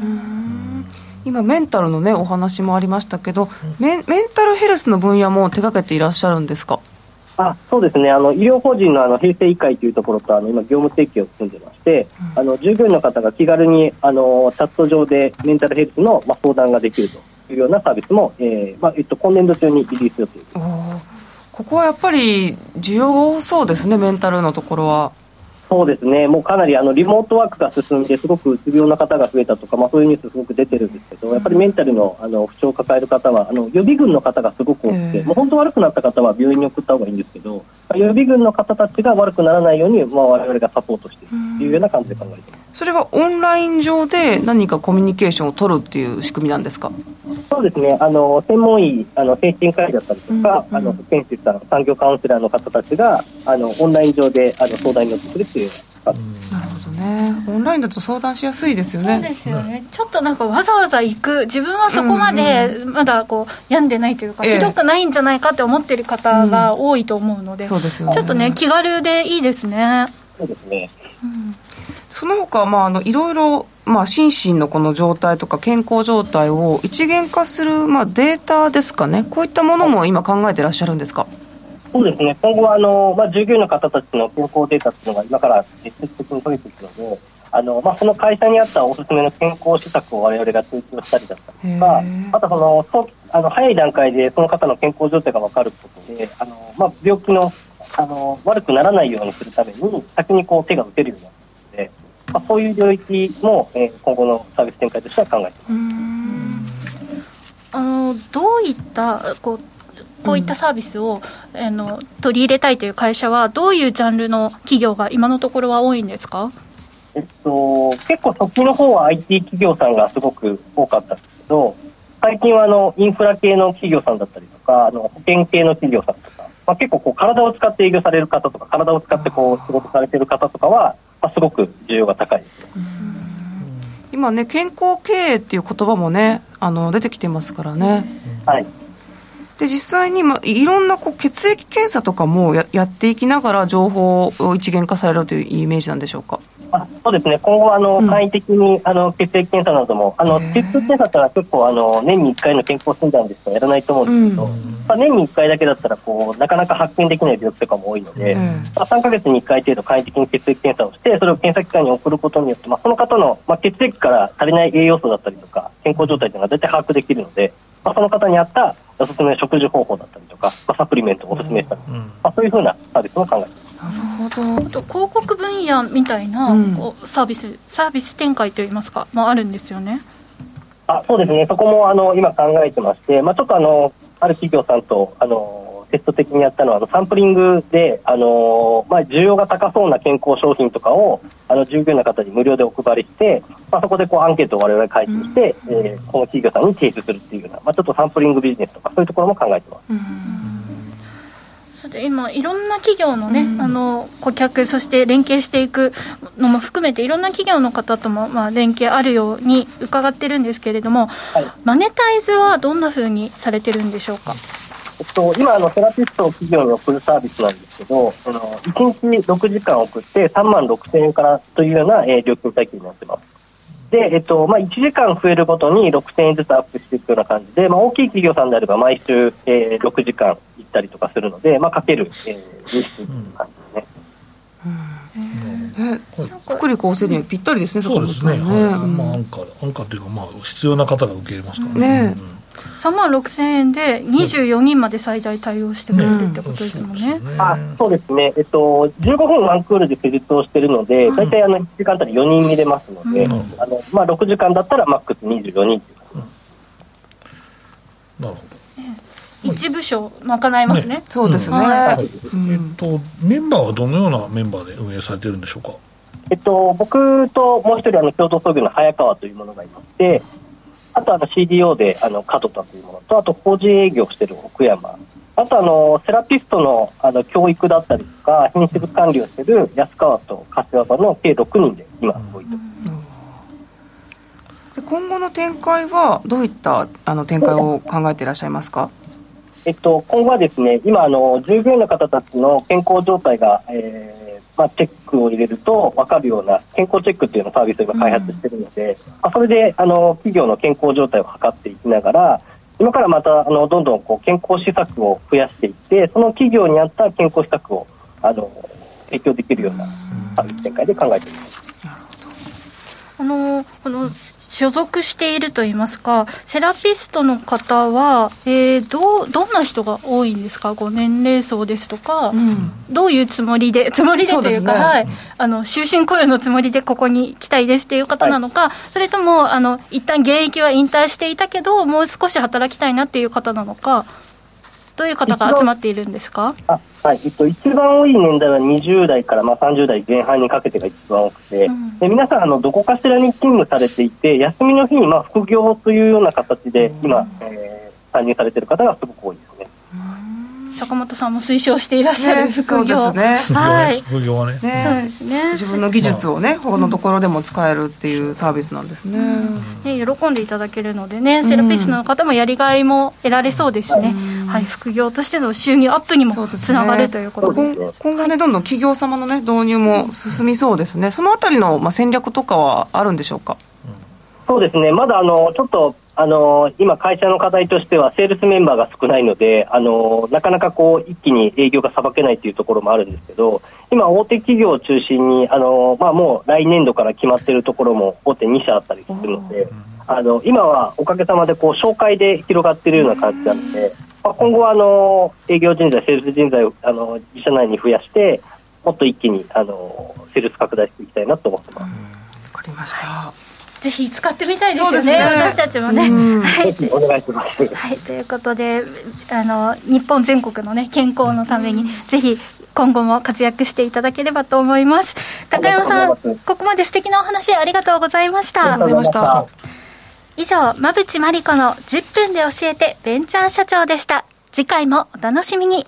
今メンタルの、ね、お話もありましたけど、メン、メンタルヘルスの分野も手掛けていらっしゃるんですか？あ、そうですね、あの医療法人の、あの平成医会というところとあの今業務提携を進んでまして、うん、あの従業員の方が気軽にあのチャット上でメンタルヘルスの、まあ、相談ができるというようなサービスも、えーまあえっと、今年度中にリリース予定です。ここはやっぱり需要が多そうですね、メンタルのところは。そうですね、もうかなりあのリモートワークが進んですごくうつ病な方が増えたとか、まあ、そういうニュースすごく出てるんですけど、やっぱりメンタル の, あの不調を抱える方はあの予備軍の方がすごく多くて、もう本当悪くなった方は病院に送った方がいいんですけど、まあ、予備軍の方たちが悪くならないように、まあ、我々がサポートしているというような感じで考えています。それはオンライン上で何かコミュニケーションを取るっていう仕組みなんですか？そうですね、あの専門医、あの精神科医だったりとか、うんうん、あの先生さん、産業カウンセラーの方たちがあのオンライン上であの相談に乗ってくるっていう。なるほどね、オンラインだと相談しやすいですよね。そうですよね、ちょっとなんかわざわざ行く、自分はそこまでまだこう病んでないというか、うんうん、ひどくないんじゃないかって思ってる方が多いと思うので、うん、そうですよね、ちょっとね気軽でいいですね。そうですね、うん、その他、まあ、あのいろいろ、まあ、心身のこの状態とか健康状態を一元化する、まあ、データですかね、こういったものも今考えてらっしゃるんですか？そうですね、今後はあの、まあ、従業員の方たちの健康データというのが今から積極的に取れていくので、あの、まあ、その会社にあったおすすめの健康施策を我々が提供したりだったりとか、あとその早あの早い段階でその方の健康状態が分かることで、あの、まあ、病気のあの悪くならないようにするために先にこう手が打てるようになるので、まあ、そういう領域も、えー、今後のサービス展開としては考えています。うーん、あのどういったこうこういったサービスを、うん、あの取り入れたいという会社はどういうジャンルの企業が今のところは多いんですか？えっと、結構初期の方は アイティー 企業さんがすごく多かったんですけど、最近はあのインフラ系の企業さんだったりとか、あの保険系の企業さんとか、まあ、結構こう体を使って営業される方とか、体を使ってこう仕事されている方とかは、まあ、すごく需要が高いですね。今ね、健康経営っていう言葉もね、あの出てきてますからね。はい。で実際に、まあ、いろんなこう血液検査とかも や, やっていきながら情報を一元化されるというイメージなんでしょうか？あ、そうですね、今後はあの、うん、簡易的にあの血液検査なども、あの血液検査ってのは結構あの年にいっかいの健康診断でしかやらないと思うんですけど、うん、まあ、年にいっかいだけだったらこうなかなか発見できない病気とかも多いので、うん、まあ、さんかげつにいっかい程度簡易的に血液検査をして、それを検査機関に送ることによって、まあ、その方の、まあ、血液から足りない栄養素だったりとか健康状態というのが大体把握できるので、まあ、その方に合ったおすすめの食事方法だったりとか、まあ、サプリメントをおすすめしたり、うん、まあ、そういうふうなサービスも考えています。なるほど。あと広告分野みたいな、うん、こうサービスサービス展開といいますか、まあ、あるんですよね。あ、そうですね、そこもあの今考えてまして、まあ、ちょっとあのある企業さんとあのテスト的にやったのは、あのサンプリングであの、まあ、需要が高そうな健康商品とかをあの従業員の方に無料でお配りして、まあ、そこでこうアンケートを我々が回収して、うん、えー、この企業さんに提出するっていうような、まあ、ちょっとサンプリングビジネスとかそういうところも考えてます。うん、今いろんな企業のね、うん、あの顧客、そして連携していくのも含めていろんな企業の方とも、まあ、連携あるように伺ってるんですけれども、はい、マネタイズはどんな風にされてるんでしょうか？えっと、今あのセラピストを企業に送るサービスなんですけど、あのいちにちろくじかん送ってさんまんろくせんえんからというような、えー、料金体系になってます。で、えっとまあ、いちじかん増えるごとにろくせんえんずつアップしていくような感じで、まあ、大きい企業さんであれば毎週、えー、ろくじかん行ったりとかするので、まあ、かける、えー、にじゅうという感じですね。国立厚生にぴったりですね。そうですね、はい、うん、まあ、安価安価というか、まあ、必要な方が受け入れますからね。ね、うん、さんまんろくせんえんでにじゅうよにんまで最大対応してくれるってことですもんね。うん、そうですね。あ、そうですね、えっと、じゅうごふんワンクールで施術をしているので、うん、大体あのいちじかんあたりよにん見れますので、うん、あのまあ、ろくじかんだったらマックスにじゅうよにんという、うん、なるほど。一部署賄いますね。そうですね。メンバーはどのようなメンバーで運営されているんでしょうか？えっと、僕ともう一人あの共同創業の早川というものがいまして、あとあの シーディーオー であの加藤田というものと、あと法人営業をしている奥山、あとあのセラピスト の, あの教育だったりとか品質管理をしている安川と柏場の計ろくにんで今動いています。今後の展開はどういったあの展開を考えていらっしゃいますか？えっと、今後はですね、今あの従業員の方たちの健康状態が、えーまあ、チェックを入れると分かるような健康チェックというのサービスを今開発しているので、うんまあ、それであの企業の健康状態を測っていきながら、今からまたあのどんどんこう健康施策を増やしていって、その企業に合った健康施策をあの提供できるようなサービス展開で考えています。あのこの所属しているといいますか、セラピストの方は、えー、ど, どんな人が多いんですか？ご年齢層ですとか、うん、どういうつもりでつもりでというか、ねはい、あの終身雇用のつもりでここに来たいですという方なのか、はい、それともあの一旦現役は引退していたけどもう少し働きたいなという方なのか、どういう方が集まっているんですか？あ、はいえっと、一番多い年代はにじゅう代からまあさんじゅう代前半にかけてが一番多くて、うん、で皆さんあのどこかしらに勤務されていて、休みの日にまあ副業というような形で今、うんえー、参入されている方がすごく多いですね。坂本さんも推奨していらっしゃる副業、ね、そうですね、はい、副業はね、ねそうですね、自分の技術をね、まあ、他のところでも使えるっていうサービスなんですね、うん、ね喜んでいただけるのでね、セラピストの方もやりがいも得られそうですね、うんはい、副業としての収入アップにもつながる、ね、ということで、今後ねどんどん企業様のね導入も進みそうですね。そのあたりの、まあ、戦略とかはあるんでしょうか？そうですね、まだあのちょっとあの今会社の課題としてはセールスメンバーが少ないので、あのなかなかこう一気に営業がさばけないというところもあるんですけど、今大手企業を中心にあの、まあ、もう来年度から決まっているところも大手に社あったりするので、あの今はおかげさまでこう紹介で広がっているような感じなので、まあ、今後はあの営業人材セールス人材をあの自社内に増やしてもっと一気にあのセールス拡大していきたいなと思ってます。わかりました、はいぜひ使ってみたいですよ ね, すね私たちもね、はい、お願いします、はい、ということであの日本全国の、ね、健康のためにぜひ今後も活躍していただければと思います。高山さん、ここまで素敵なお話ありがとうございました。ありがとうございました。以上、馬渕磨理子のじゅっぷんで教えてベンチャー社長でした。次回もお楽しみに。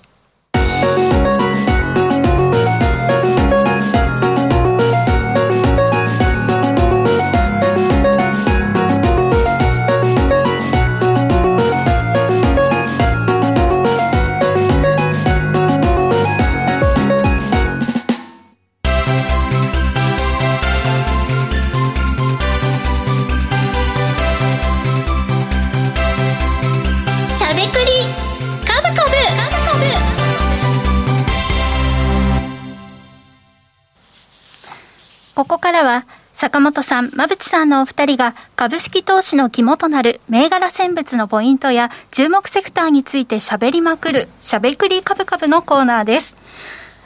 ここからは坂本さん、馬渕さんのお二人が株式投資の肝となる銘柄選別のポイントや注目セクターについてしゃべりまくるしゃべくりカブカブのコーナーです。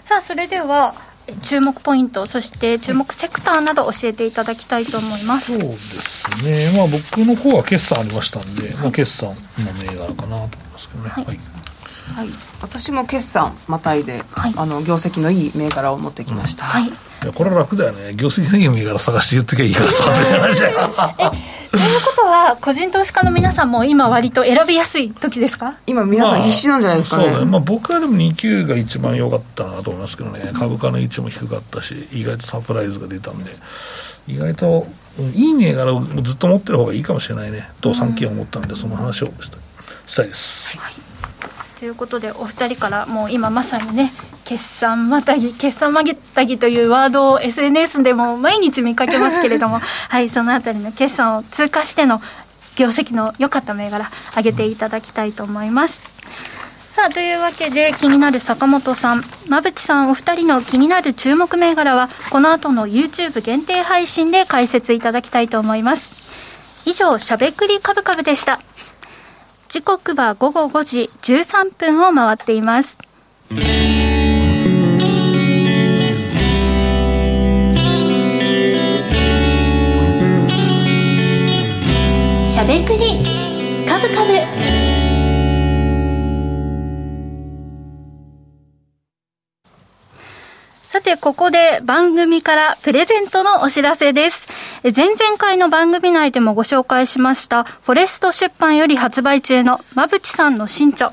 さあ、それでは注目ポイント、そして注目セクターなど教えていただきたいと思います。そうですね、まあ、僕の方は決算ありましたんで、はいまあ、決算の銘柄かなと思いますけどね、はいはいはい、私も決算またいで、はい、あの業績のいい銘柄を持ってきました、うんはい、いやこれは楽だよね、業績のいい銘柄探して言ってきゃいいからさという話だよということは個人投資家の皆さんも今割と選びやすい時ですか？今皆さん必死なんじゃないですかね、まあそうだねまあ、僕はでもに級が一番良かったなと思いますけどね、株価の位置も低かったし意外とサプライズが出たんで意外といい銘柄をずっと持ってる方がいいかもしれないねとさん級を持ったんで、その話をした、したいです、はいということで、お二人からもう今まさにね決算またぎ決算またぎというワードを エスエヌエス でも毎日見かけますけれどもはいそのあたりの決算を通過しての業績の良かった銘柄上げていただきたいと思います。さあ、というわけで気になる坂本さん、馬渕さんお二人の気になる注目銘柄はこの後の YouTube 限定配信で解説いただきたいと思います。以上、しゃべくりカブカブでした。時刻は午後ごじじゅうさんぷんを回っています。しゃべくりカブカブ、さてここで番組からプレゼントのお知らせです。前々回の番組内でもご紹介しましたフォレスト出版より発売中の馬渕さんの新著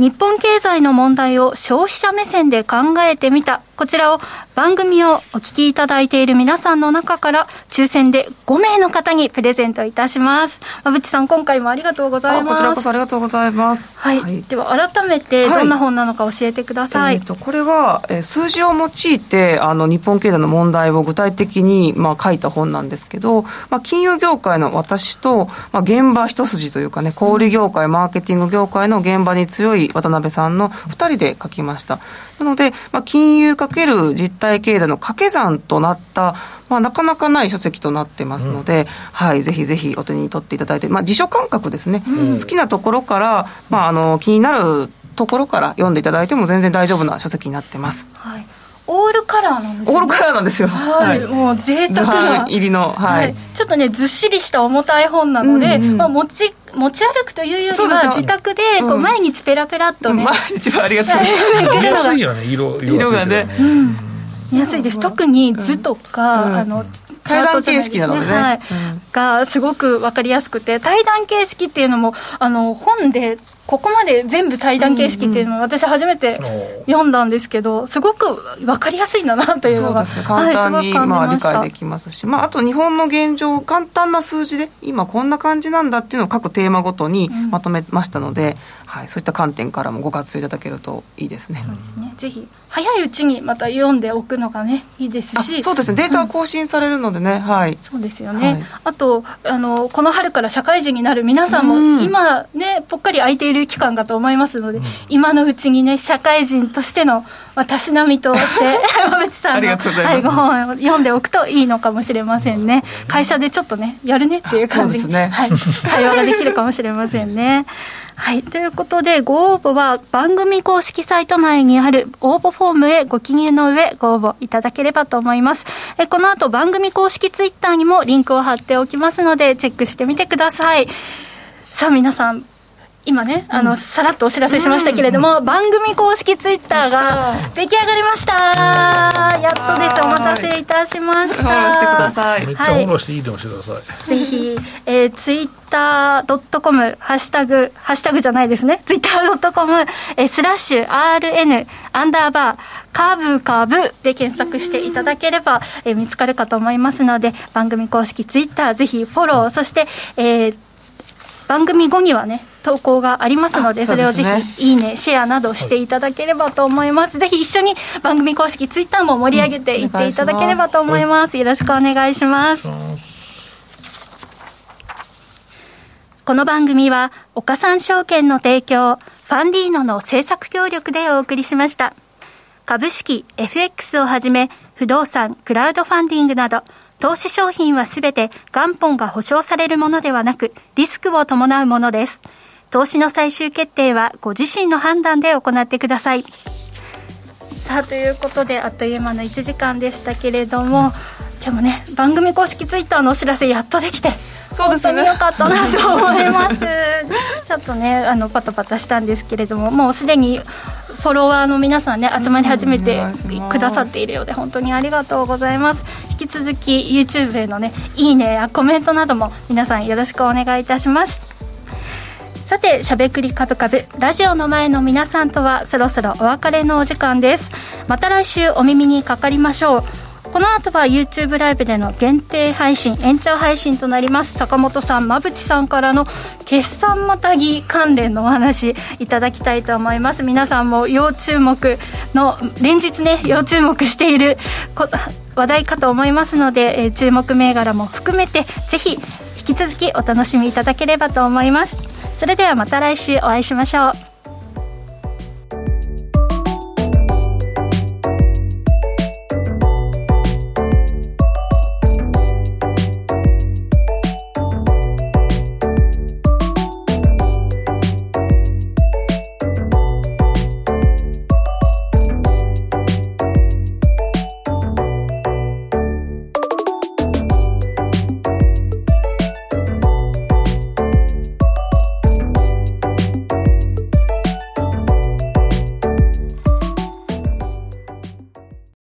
日本経済の問題を消費者目線で考えてみた、こちらを番組をお聞きいただいている皆さんの中から抽選でごめいの方にプレゼントいたします。馬渕さん、今回もありがとうございます。こちらこそありがとうございます、はいはい、では改めてどんな本なのか教えてください、はいえー、とこれは、えー、数字を用いてあの日本経済の問題を具体的に、まあ、書いた本なんですけど、まあ、金融業界の私と、まあ、現場一筋というかね、小売業界、うん、マーケティング業界の現場に強い渡辺さんのふたりで書きました。なので、まあ、金融かける実体経済の掛け算となった、まあ、なかなかない書籍となってますので、うんはい、ぜひぜひお手に取っていただいて、まあ、辞書感覚ですね、うん、好きなところから、まあ、あの気になるところから読んでいただいても全然大丈夫な書籍になってます、はい、オールカラーなんですよ、ね、オールカラーなんですよ、はいはい、もう贅沢な入りの、はいはい、ちょっとねずっしりした重たい本なので、うんうんまあ、持ち持ち歩くというよりは自宅でこう毎日ペラペラっとね、うん、毎日はありがとうございます見やすいよね、色がね見やすいです。特に図とか、うん、あの対談形式なのでね、はいうん、がすごく分かりやすくて、対談形式っていうのもあの本でここまで全部対談形式っていうのを私初めて読んだんですけど、すごく分かりやすいんだなというのがそうですね、簡単に、はい、まあ、理解できますし、まあ、あと日本の現状を簡単な数字で今こんな感じなんだっていうのを各テーマごとにまとめましたので、うんはい、そういった観点からもご活用いただけるといいですね。そうですね、ぜひ早いうちにまた読んでおくのが、ね、いいですし、そうですね、データは更新されるのでね、うんはい、そうですよね、はい、あとあのこの春から社会人になる皆さんも、うん、今、ね、ぽっかり空いている期間だと思いますので、うん、今のうちにね社会人としてのたしなみとして馬渕さんの、はい、ご本を読んでおくといいのかもしれませんね、うん、会社でちょっとねやるねっていう感じに、ねはい、対応ができるかもしれませんねはい、ということでご応募は番組公式サイト内にある応募フォームへご記入の上ご応募いただければと思います。えこの後番組公式ツイッターにもリンクを貼っておきますのでチェックしてみてください。さあ皆さん今ね、うん、あのさらっとお知らせしましたけれども、うん、番組公式ツイッターが出来上がりました、うん、やっとです。お待たせいたしました。フォローしてください、はい、めっちゃフォローしていいでもしてくださいぜひ、えー、ツイッターツイッタードットコム ハッシュタグハッシュタグじゃないですね ツイッタードットコム スラッシュ アールエヌ アンダーバーカーブカーブで検索していただければえ見つかるかと思いますので、番組公式ツイッターぜひフォロー、うん、そして、えー、番組後にはね投稿がありますので、それをぜひいいねシェアなどしていただければと思います、はい、ぜひ一緒に番組公式ツイッターも盛り上げていっていただければと思います、うん、よろしくお願いします、はいこの番組は岡三証券の提供、ファンディーノの制作協力でお送りしました。株式、エフエックス をはじめ不動産、クラウドファンディングなど投資商品はすべて元本が保証されるものではなくリスクを伴うものです。投資の最終決定はご自身の判断で行ってください。さあということであっという間のいちじかんでしたけれども、今日もね番組公式ツイッターのお知らせやっとできてそうですね、本当に良かったなと思いますちょっとねあのパタパタしたんですけれども、もうすでにフォロワーの皆さんね集まり始めてくださっているようで本当にありがとうございます。引き続き YouTube へのねいいねやコメントなども皆さんよろしくお願いいたします。さてしゃべくりカブカブラジオの前の皆さんとはそろそろお別れのお時間です。また来週お耳にかかりましょう。この後は YouTube ライブでの限定配信延長配信となります。坂本さん馬渕さんからの決算またぎ関連のお話いただきたいと思います。皆さんも要注目の連日ね要注目している話題かと思いますので、え注目銘柄も含めてぜひ引き続きお楽しみいただければと思います。それではまた来週お会いしましょう。